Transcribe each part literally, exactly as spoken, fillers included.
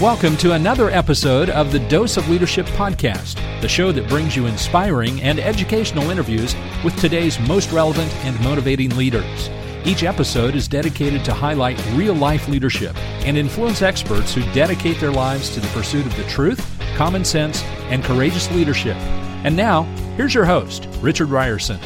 Welcome to another episode of the Dose of Leadership podcast, the show that brings you inspiring and educational interviews with today's most relevant and motivating leaders. Each episode is dedicated to highlight real-life leadership and influence experts who dedicate their lives to the pursuit of the truth, common sense, and courageous leadership. And now, here's your host, Richard Ryerson.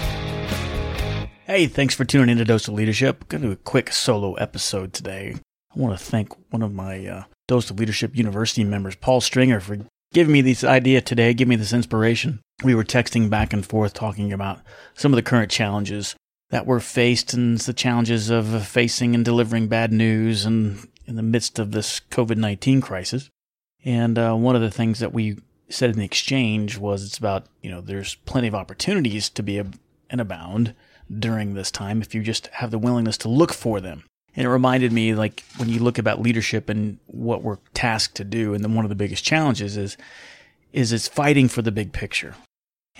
Hey, thanks for tuning in to Dose of Leadership. I'm going to do a quick solo episode today. I want to thank one of my uh, Dose of Leadership University members, Paul Stringer, for giving me this idea today, giving me this inspiration. We were texting back and forth talking about some of the current challenges that were faced and the challenges of facing and delivering bad news and in the midst of this covid nineteen crisis. And uh, one of the things that we said in the exchange was it's about, you know, there's plenty of opportunities to be ab- and abound during this time if you just have the willingness to look for them. And it reminded me, like, when you look about leadership and what we're tasked to do, and then one of the biggest challenges is, is it's fighting for the big picture.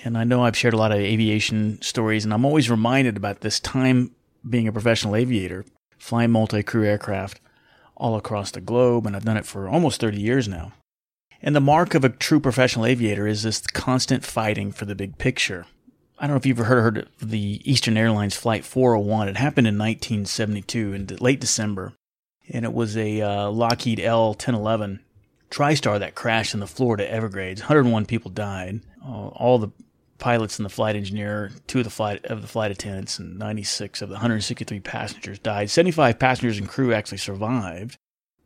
And I know I've shared a lot of aviation stories, and I'm always reminded about this time being a professional aviator, flying multi-crew aircraft all across the globe, and I've done it for almost thirty years now. And the mark of a true professional aviator is this constant fighting for the big picture. I don't know if you've ever heard of the Eastern Airlines Flight four oh one. It happened in nineteen seventy-two in late December, and it was a uh, Lockheed L ten eleven TriStar that crashed in the Florida Everglades. one hundred one people died. Uh, all the pilots and the flight engineer, two of the flight of the flight attendants, and ninety-six of the one hundred sixty-three passengers died. seventy-five passengers and crew actually survived.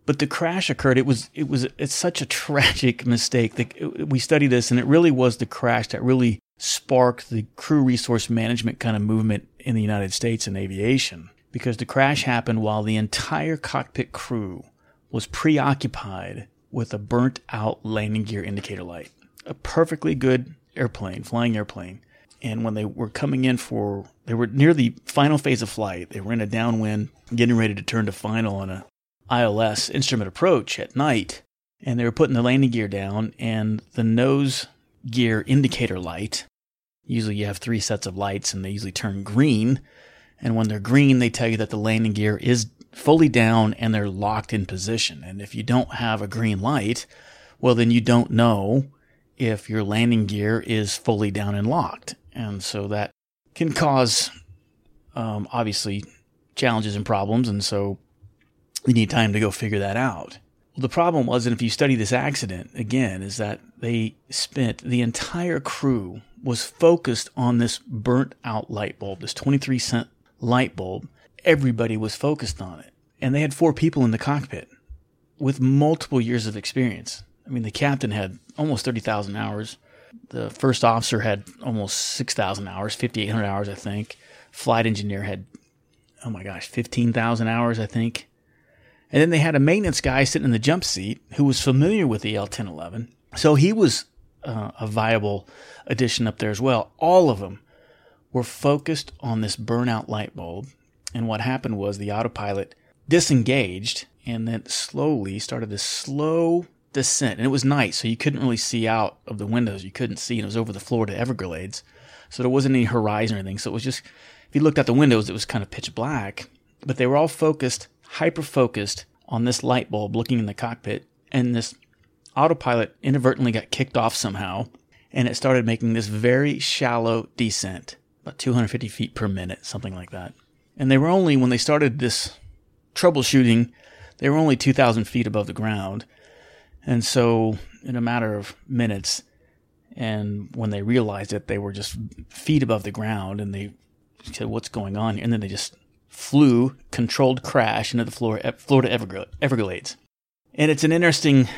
But the crash occurred. It was it was it's such a tragic mistake. The, it, we studied this, and it really was the crash that really sparked the crew resource management kind of movement in the United States in aviation, because the crash happened while the entire cockpit crew was preoccupied with a burnt-out landing gear indicator light. A perfectly good airplane, flying airplane, and when they were coming in for, they were near the final phase of flight. They were in a downwind, getting ready to turn to final on a I L S instrument approach at night, and they were putting the landing gear down, and the nose gear indicator light, usually you have three sets of lights and they usually turn green, and when they're green they tell you that the landing gear is fully down and they're locked in position. And if you don't have a green light, well then you don't know if your landing gear is fully down and locked, and so that can cause um, obviously challenges and problems, and so you need time to go figure that out. Well, the problem was, and if you study this accident again, is that they spent, the entire crew was focused on this burnt out light bulb, this twenty-three cent light bulb. Everybody was focused on it. And they had four people in the cockpit with multiple years of experience. I mean, the captain had almost thirty thousand hours. The first officer had almost six thousand hours, fifty-eight hundred hours, I think. Flight engineer had, oh my gosh, fifteen thousand hours, I think. And then they had a maintenance guy sitting in the jump seat who was familiar with the L ten eleven. So he was uh, a viable addition up there as well. All of them were focused on this burnout light bulb. And what happened was the autopilot disengaged and then slowly started this slow descent. And it was night, so you couldn't really see out of the windows. You couldn't see, and it was over the Florida Everglades. So there wasn't any horizon or anything. So it was just, if you looked out the windows, it was kind of pitch black. But they were all focused, hyper-focused on this light bulb looking in the cockpit, and this autopilot inadvertently got kicked off somehow, and it started making this very shallow descent, about two hundred fifty feet per minute, something like that. And they were only, when they started this troubleshooting, they were only two thousand feet above the ground. And so in a matter of minutes, and when they realized it, they were just feet above the ground, and they said, what's going on here? And then they just flew, controlled crash into the Florida Everglades. And it's an interesting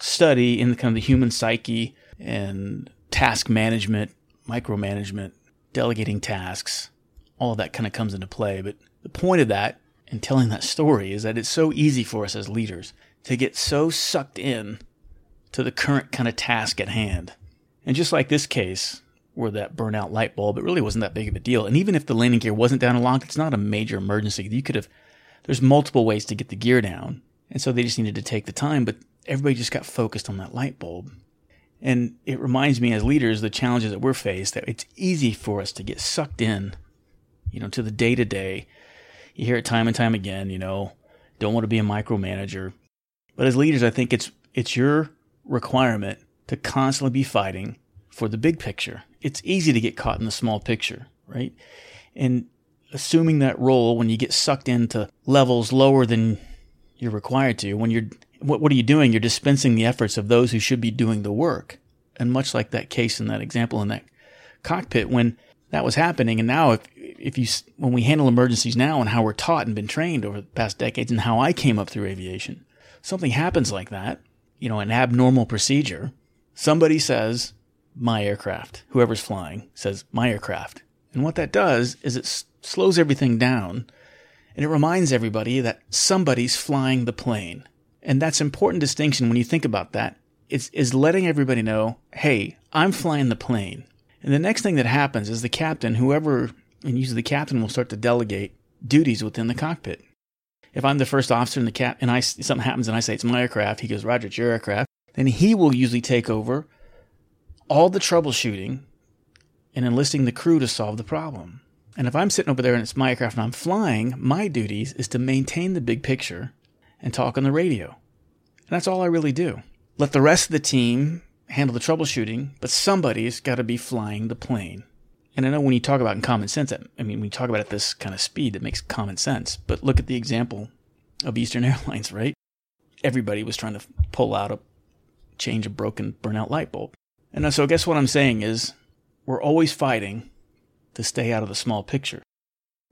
study in the kind of the human psyche and task management, micromanagement, delegating tasks, all of that kind of comes into play. But the point of that in telling that story is that it's so easy for us as leaders to get so sucked in to the current kind of task at hand. And just like this case, where that burnout light bulb, it really wasn't that big of a deal. And even if the landing gear wasn't down and locked, it's not a major emergency. You could have, there's multiple ways to get the gear down. And so they just needed to take the time, but everybody just got focused on that light bulb. And it reminds me as leaders, the challenges that we're faced, that it's easy for us to get sucked in, you know, to the day to day. You hear it time and time again, you know, don't want to be a micromanager. But as leaders, I think it's, it's your requirement to constantly be fighting for the big picture. It's easy to get caught in the small picture, right? And assuming that role when you get sucked into levels lower than you're required to, when you're, what, what are you doing? You're dispensing the efforts of those who should be doing the work. And much like that case in that example in that cockpit, when that was happening, and now if, if you, when we handle emergencies now and how we're taught and been trained over the past decades and how I came up through aviation, something happens like that, you know, an abnormal procedure, somebody says, my aircraft, whoever's flying says my aircraft. And what that does is it s- slows everything down and it reminds everybody that somebody's flying the plane. And that's an important distinction when you think about that. It's is letting everybody know, hey, I'm flying the plane. And the next thing that happens is the captain, whoever, and usually the captain will start to delegate duties within the cockpit. If I'm the first officer in the cap and I, something happens and I say it's my aircraft, he goes, Roger, it's your aircraft. Then he will usually take over all the troubleshooting and enlisting the crew to solve the problem. And if I'm sitting over there and it's my aircraft and I'm flying, my duties is to maintain the big picture and talk on the radio. And that's all I really do. Let the rest of the team handle the troubleshooting, but somebody's got to be flying the plane. And I know when you talk about in common sense, I mean, when you talk about it at this kind of speed, that makes common sense. But look at the example of Eastern Airlines, right? Everybody was trying to pull out a change a broken burnout light bulb. And so I guess what I'm saying is we're always fighting to stay out of the small picture.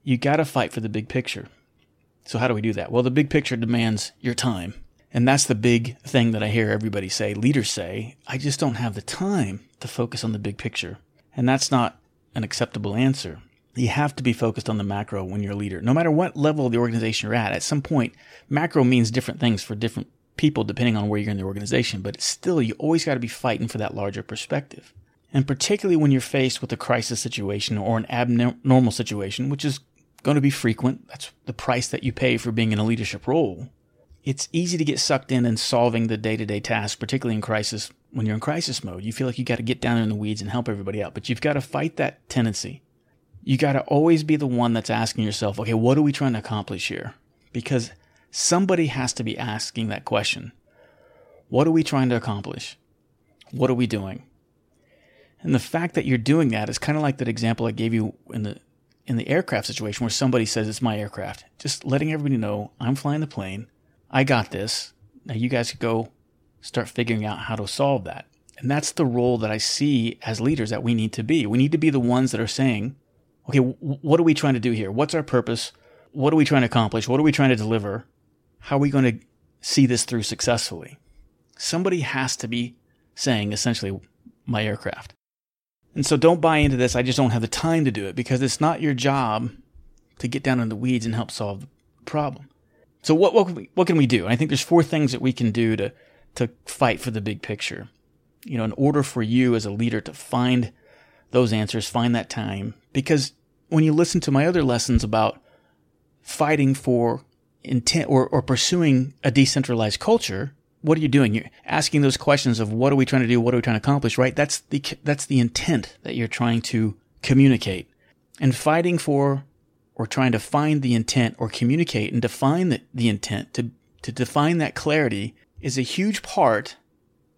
You got to fight for the big picture. So how do we do that? Well, the big picture demands your time. And that's the big thing that I hear everybody say, leaders say, I just don't have the time to focus on the big picture. And that's not an acceptable answer. You have to be focused on the macro when you're a leader. No matter what level of the organization you're at, at some point, macro means different things for different people depending on where you're in the organization, but it's still, you always got to be fighting for that larger perspective. And particularly when you're faced with a crisis situation or an abnormal situation, which is going to be frequent, that's the price that you pay for being in a leadership role. It's easy to get sucked in and solving the day-to-day tasks, particularly in crisis. When you're in crisis mode, you feel like you got to get down in the weeds and help everybody out, but you've got to fight that tendency. You got to always be the one that's asking yourself, okay, what are we trying to accomplish here? Because somebody has to be asking that question. What are we trying to accomplish? What are we doing? And the fact that you're doing that is kind of like that example I gave you in the in the aircraft situation where somebody says, it's my aircraft. Just letting everybody know, I'm flying the plane. I got this. Now you guys could go start figuring out how to solve that. And that's the role that I see as leaders that we need to be. We need to be the ones that are saying, okay, what are we trying to do here? What's our purpose? What are we trying to accomplish? What are we trying to deliver? How are we going to see this through successfully? Somebody has to be saying, essentially, my aircraft. And so don't buy into this, I just don't have the time to do it, because it's not your job to get down in the weeds and help solve the problem. So what what can we, what can we do? And I think there's four things that we can do to, to fight for the big picture. You know, in order for you as a leader to find those answers, find that time. Because when you listen to my other lessons about fighting for intent or, or pursuing a decentralized culture, what are you doing? You're asking those questions of what are we trying to do? What are we trying to accomplish? Right? That's the, that's the intent that you're trying to communicate, and fighting for, or trying to find the intent or communicate and define the, the intent to, to define that clarity is a huge part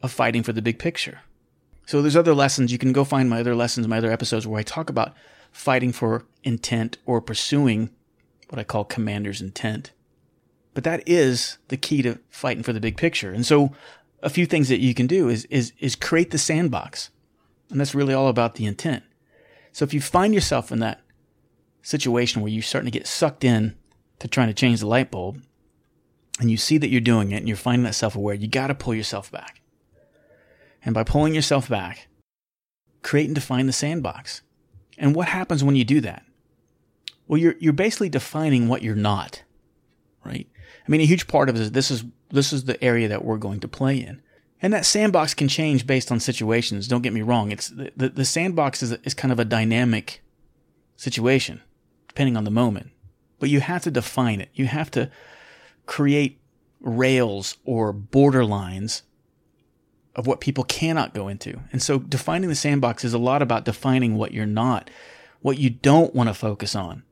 of fighting for the big picture. So there's other lessons. You can go find my other lessons, my other episodes where I talk about fighting for intent or pursuing what I call commander's intent. But that is the key to fighting for the big picture. And so a few things that you can do is is is create the sandbox. And that's really all about the intent. So if you find yourself in that situation where you're starting to get sucked in to trying to change the light bulb, and you see that you're doing it and you're finding that self-aware, you got to pull yourself back. And by pulling yourself back, create and define the sandbox. And what happens when you do that? Well, you're you're basically defining what you're not. right? I mean, a huge part of it is this is this is the area that we're going to play in. And that sandbox can change based on situations. Don't get me wrong. It's the, the, the sandbox is, is kind of a dynamic situation, depending on the moment. But you have to define it. You have to create rails or borderlines of what people cannot go into. And so defining the sandbox is a lot about defining what you're not, what you don't want to focus on,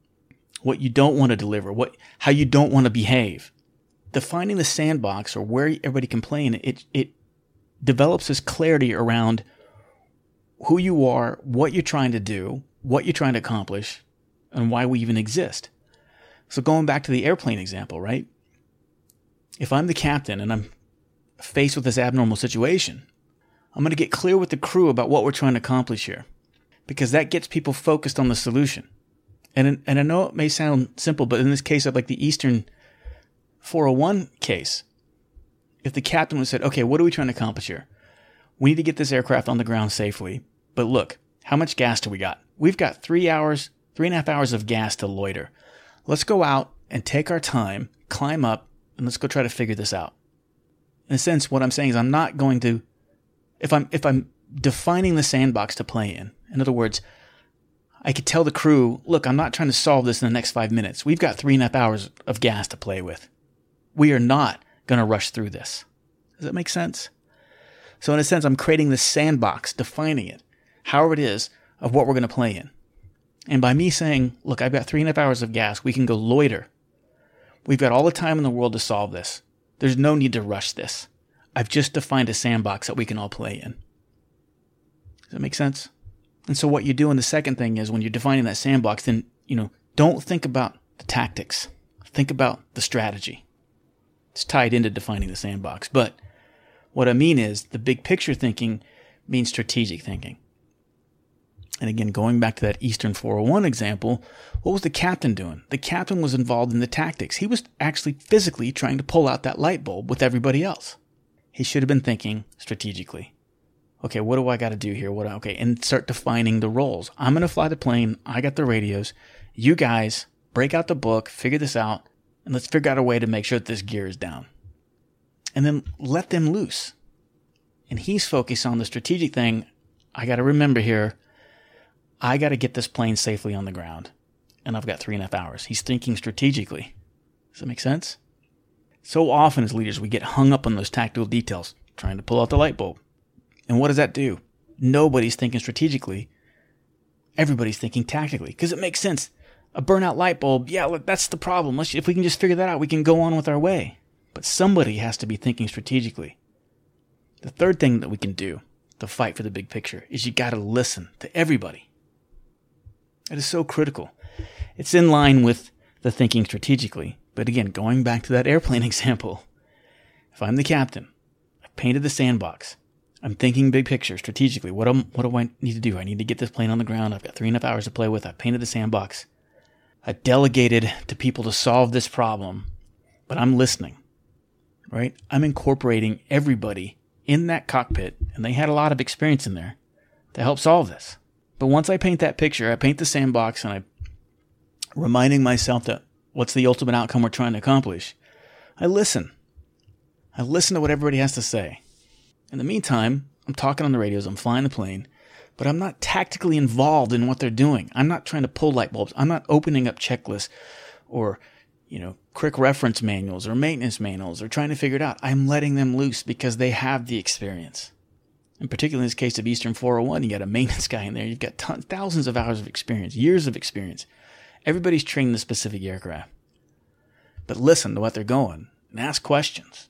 what you don't want to deliver, what how you don't want to behave. Defining the sandbox or where everybody can play in it, it, it develops this clarity around who you are, what you're trying to do, what you're trying to accomplish, and why we even exist. So going back to the airplane example, right? If I'm the captain and I'm faced with this abnormal situation, I'm going to get clear with the crew about what we're trying to accomplish here, because that gets people focused on the solution. And, and I know it may sound simple, but in this case of like the Eastern four oh one case, if the captain would have said, okay, what are we trying to accomplish here? We need to get this aircraft on the ground safely. But look, how much gas do we got? We've got three hours, three and a half hours of gas to loiter. Let's go out and take our time, climb up, and let's go try to figure this out. In a sense, what I'm saying is I'm not going to, if I'm, if I'm defining the sandbox to play in, in other words, I could tell the crew, look, I'm not trying to solve this in the next five minutes. We've got three and a half hours of gas to play with. We are not going to rush through this. Does that make sense? So in a sense, I'm creating this sandbox, defining it, however it is, of what we're going to play in. And by me saying, look, I've got three and a half hours of gas. We can go loiter. We've got all the time in the world to solve this. There's no need to rush this. I've just defined a sandbox that we can all play in. Does that make sense? And so what you do in the second thing is when you're defining that sandbox, then, you know, don't think about the tactics. Think about the strategy. It's tied into defining the sandbox. But what I mean is the big picture thinking means strategic thinking. And again, going back to that Eastern four oh one example, what was the captain doing? The captain was involved in the tactics. He was actually physically trying to pull out that light bulb with everybody else. He should have been thinking strategically. Okay, what do I got to do here? What? Okay, and start defining the roles. I'm going to fly the plane. I got the radios. You guys break out the book, figure this out, and let's figure out a way to make sure that this gear is down. And then let them loose. And he's focused on the strategic thing. I got to remember here, I got to get this plane safely on the ground. And I've got three and a half hours. He's thinking strategically. Does that make sense? So often as leaders, we get hung up on those tactical details, trying to pull out the light bulb. And what does that do? Nobody's thinking strategically. Everybody's thinking tactically because it makes sense. A burnout light bulb. Yeah, look, that's the problem. Let's, if we can just figure that out, we can go on with our way. But somebody has to be thinking strategically. The third thing that we can do to fight for the big picture is you got to listen to everybody. It is so critical. It's in line with the thinking strategically. But again, going back to that airplane example, if I'm the captain, I've painted the sandbox. I'm thinking big picture, strategically. What, am, what do I need to do? I need to get this plane on the ground. I've got three and a half hours to play with. I've painted the sandbox. I delegated to people to solve this problem, but I'm listening, right? I'm incorporating everybody in that cockpit, and they had a lot of experience in there to help solve this. But once I paint that picture, I paint the sandbox, and I'm reminding myself that what's the ultimate outcome we're trying to accomplish. I listen. I listen to what everybody has to say. In the meantime, I'm talking on the radios, I'm flying the plane, but I'm not tactically involved in what they're doing. I'm not trying to pull light bulbs. I'm not opening up checklists or, you know, quick reference manuals or maintenance manuals or trying to figure it out. I'm letting them loose because they have the experience. And particularly in this case of Eastern four oh one, you got a maintenance guy in there. You've got t- thousands of hours of experience, years of experience. Everybody's trained the specific aircraft. But listen to what they're going and ask questions.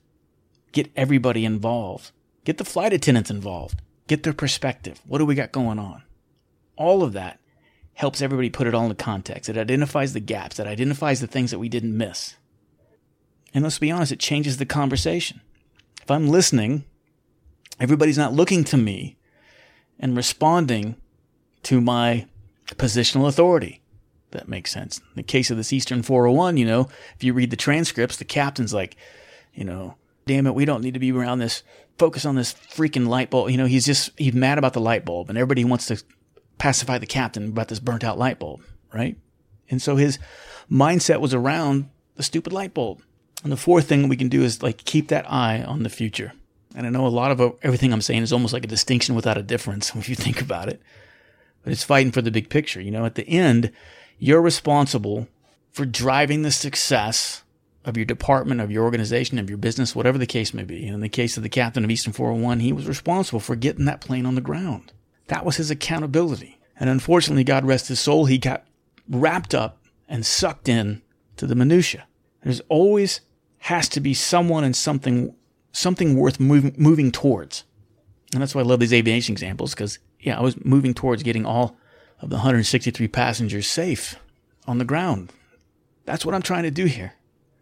Get everybody involved. Get the flight attendants involved. Get their perspective. What do we got going on? All of that helps everybody put it all into context. It identifies the gaps. It identifies the things that we didn't miss. And let's be honest, it changes the conversation. If I'm listening, everybody's not looking to me and responding to my positional authority. That makes sense. In the case of this Eastern four oh one, you know, if you read the transcripts, the captain's like, you know, damn it, we don't need to be around this. Focus on this freaking light bulb. You know, he's just, he's mad about the light bulb, and everybody wants to pacify the captain about this burnt out light bulb, right? And so his mindset was around the stupid light bulb. And the fourth thing we can do is like keep that eye on the future. And I know a lot of everything I'm saying is almost like a distinction without a difference if you think about it. But it's fighting for the big picture. You know, at the end, you're responsible for driving the success of your department, of your organization, of your business, whatever the case may be. And in the case of the captain of Eastern four oh one, he was responsible for getting that plane on the ground. That was his accountability. And unfortunately, God rest his soul, he got wrapped up and sucked in to the minutia. There's always has to be someone and something something worth move, moving towards. And that's why I love these aviation examples, because, yeah, I was moving towards getting all of the one hundred sixty-three passengers safe on the ground. That's what I'm trying to do here.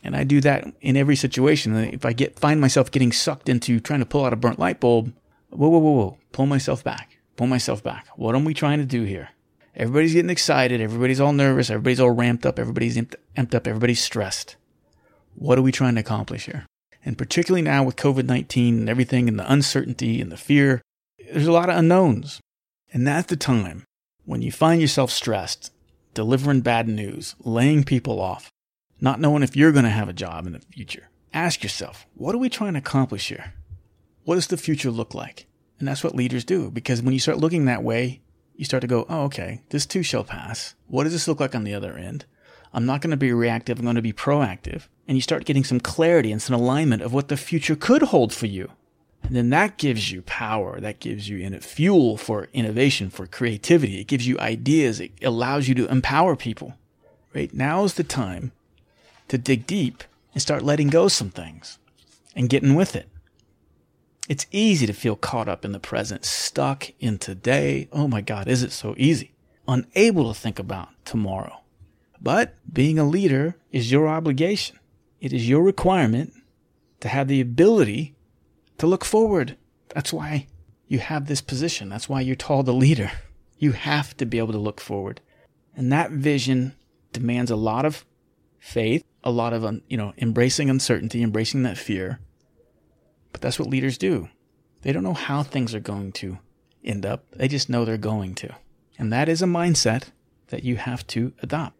And I do that in every situation. If I get find myself getting sucked into trying to pull out a burnt light bulb, whoa, whoa, whoa, whoa, pull myself back, pull myself back. What am we trying to do here? Everybody's getting excited. Everybody's all nervous. Everybody's all ramped up. Everybody's amped up. Everybody's stressed. What are we trying to accomplish here? And particularly now with COVID nineteen and everything and the uncertainty and the fear, there's a lot of unknowns. And that's the time when you find yourself stressed, delivering bad news, laying people off, not knowing if you're going to have a job in the future. Ask yourself, what are we trying to accomplish here? What does the future look like? And that's what leaders do. Because when you start looking that way, you start to go, oh, okay, this too shall pass. What does this look like on the other end? I'm not going to be reactive. I'm going to be proactive. And you start getting some clarity and some alignment of what the future could hold for you. And then that gives you power. That gives you fuel for innovation, for creativity. It gives you ideas. It allows you to empower people. Right? Now's the time to dig deep and start letting go of some things and getting with it. It's easy to feel caught up in the present, stuck in today. Oh my God, is it so easy? Unable to think about tomorrow. But being a leader is your obligation. It is your requirement to have the ability to look forward. That's why you have this position. That's why you're called a leader. You have to be able to look forward. And that vision demands a lot of faith, a lot of, you know, embracing uncertainty, embracing that fear. But that's what leaders do. They don't know how things are going to end up. They just know they're going to. And that is a mindset that you have to adopt.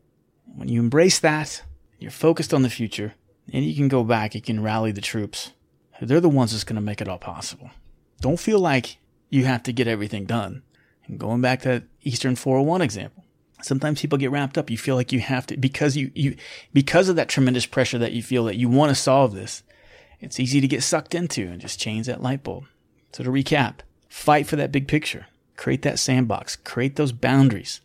When you embrace that, you're focused on the future, and you can go back, you can rally the troops. They're the ones that's going to make it all possible. Don't feel like you have to get everything done. And going back to that Eastern four oh one example, sometimes people get wrapped up. You feel like you have to, because you, you because of that tremendous pressure that you feel that you want to solve this, it's easy to get sucked into and just change that light bulb. So to recap, fight for that big picture. Create that sandbox. Create those boundaries.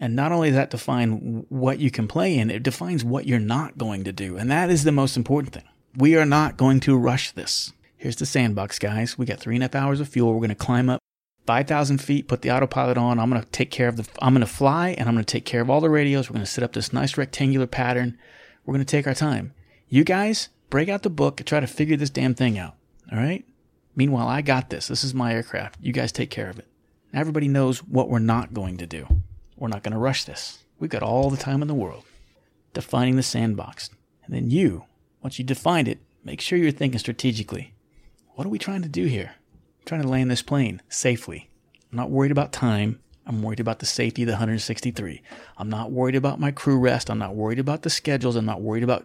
And not only does that define what you can play in, it defines what you're not going to do. And that is the most important thing. We are not going to rush this. Here's the sandbox, guys. We got three and a half hours of fuel. We're going to climb up five thousand feet, put the autopilot on. I'm going to take care of the, I'm going to fly and I'm going to take care of all the radios. We're going to set up this nice rectangular pattern. We're going to take our time. You guys break out the book and try to figure this damn thing out. All right. Meanwhile, I got this. This is my aircraft. You guys take care of it. Now everybody knows what we're not going to do. We're not going to rush this. We've got all the time in the world. Defining the sandbox. And then you, once you defined it, make sure you're thinking strategically. What are we trying to do here? I'm trying to land this plane safely. I'm not worried about time. I'm worried about the safety of the one hundred sixty-three. I'm not worried about my crew rest. I'm not worried about the schedules. I'm not worried about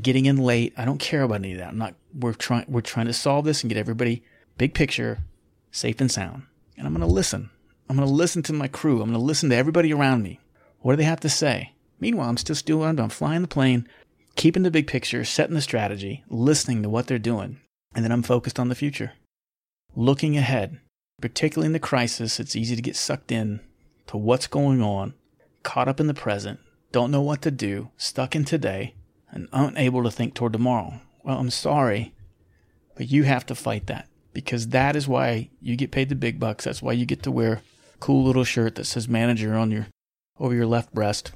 getting in late. I don't care about any of that. I'm not, we're trying, we're trying to solve this and get everybody big picture, safe and sound. And I'm going to listen. I'm going to listen to my crew. I'm going to listen to everybody around me. What do they have to say? Meanwhile, I'm still still I'm flying the plane, keeping the big picture, setting the strategy, listening to what they're doing. And then I'm focused on the future. Looking ahead, particularly in the crisis, it's easy to get sucked in to what's going on, caught up in the present, don't know what to do, stuck in today, and unable to think toward tomorrow. Well, I'm sorry, but you have to fight that, because that is why you get paid the big bucks. That's why you get to wear cool little shirt that says manager on your over your left breast.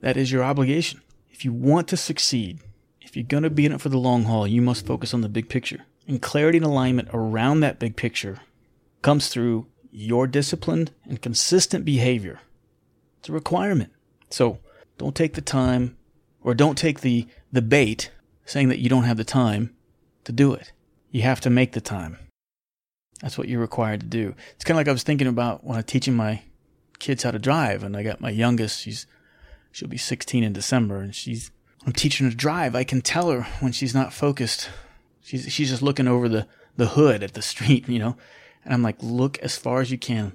That is your obligation. If you want to succeed, if you're going to be in it for the long haul, you must focus on the big picture. And clarity and alignment around that big picture comes through your disciplined and consistent behavior. It's a requirement. So don't take the time or don't take the, the bait saying that you don't have the time to do it. You have to make the time. That's what you're required to do. It's kind of like I was thinking about when I'm teaching my kids how to drive, and I got my youngest, she's, she'll be sixteen in December, and she's I'm teaching her to drive. I can tell her when she's not focused. She's she's just looking over the, the hood at the street, you know. And I'm like, look as far as you can.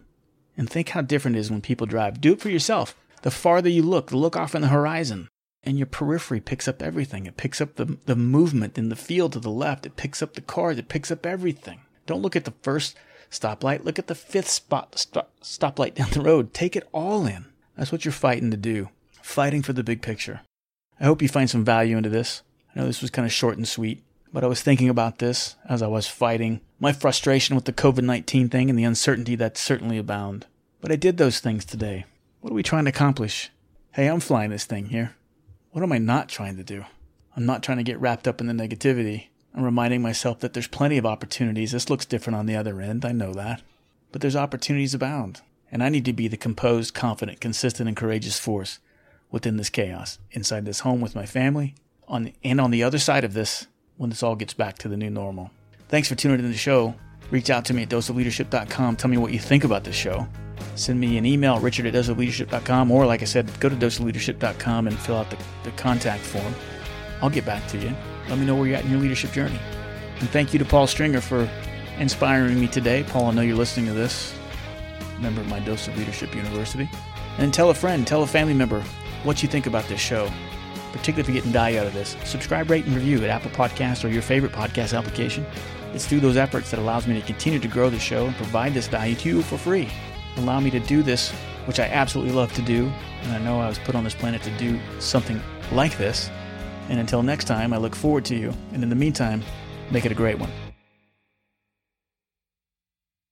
And think how different it is when people drive. Do it for yourself. The farther you look, look off on the horizon. And your periphery picks up everything. It picks up the, the movement in the field to the left. It picks up the cars. It picks up everything. Don't look at the first stoplight. Look at the fifth spot stop, stoplight down the road. Take it all in. That's what you're fighting to do. Fighting for the big picture. I hope you find some value into this. I know this was kind of short and sweet, but I was thinking about this as I was fighting my frustration with the covid nineteen thing and the uncertainty that certainly abound. But I did those things today. What are we trying to accomplish? Hey, I'm flying this thing here. What am I not trying to do? I'm not trying to get wrapped up in the negativity. I'm reminding myself that there's plenty of opportunities. This looks different on the other end. I know that. But there's opportunities abound. And I need to be the composed, confident, consistent, and courageous force within this chaos, inside this home with my family, on the, and on the other side of this, when this all gets back to the new normal. Thanks for tuning in the show. Reach out to me at dose of leadership dot com. Tell me what you think about this show. Send me an email, richard at dose of leadership dot com, or like I said, go to dose of leadership dot com and fill out the, the contact form. I'll get back to you. Let me know where you're at in your leadership journey. And thank you to Paul Stringer for inspiring me today. Paul, I know you're listening to this. Member of my Dose of Leadership University. And tell a friend, tell a family member what you think about this show, particularly if you're getting value out of this. Subscribe, rate, and review at Apple Podcasts or your favorite podcast application. It's through those efforts that allows me to continue to grow the show and provide this value to you for free. Allow me to do this, which I absolutely love to do, and I know I was put on this planet to do something like this. And until next time, I look forward to you. And in the meantime, make it a great one.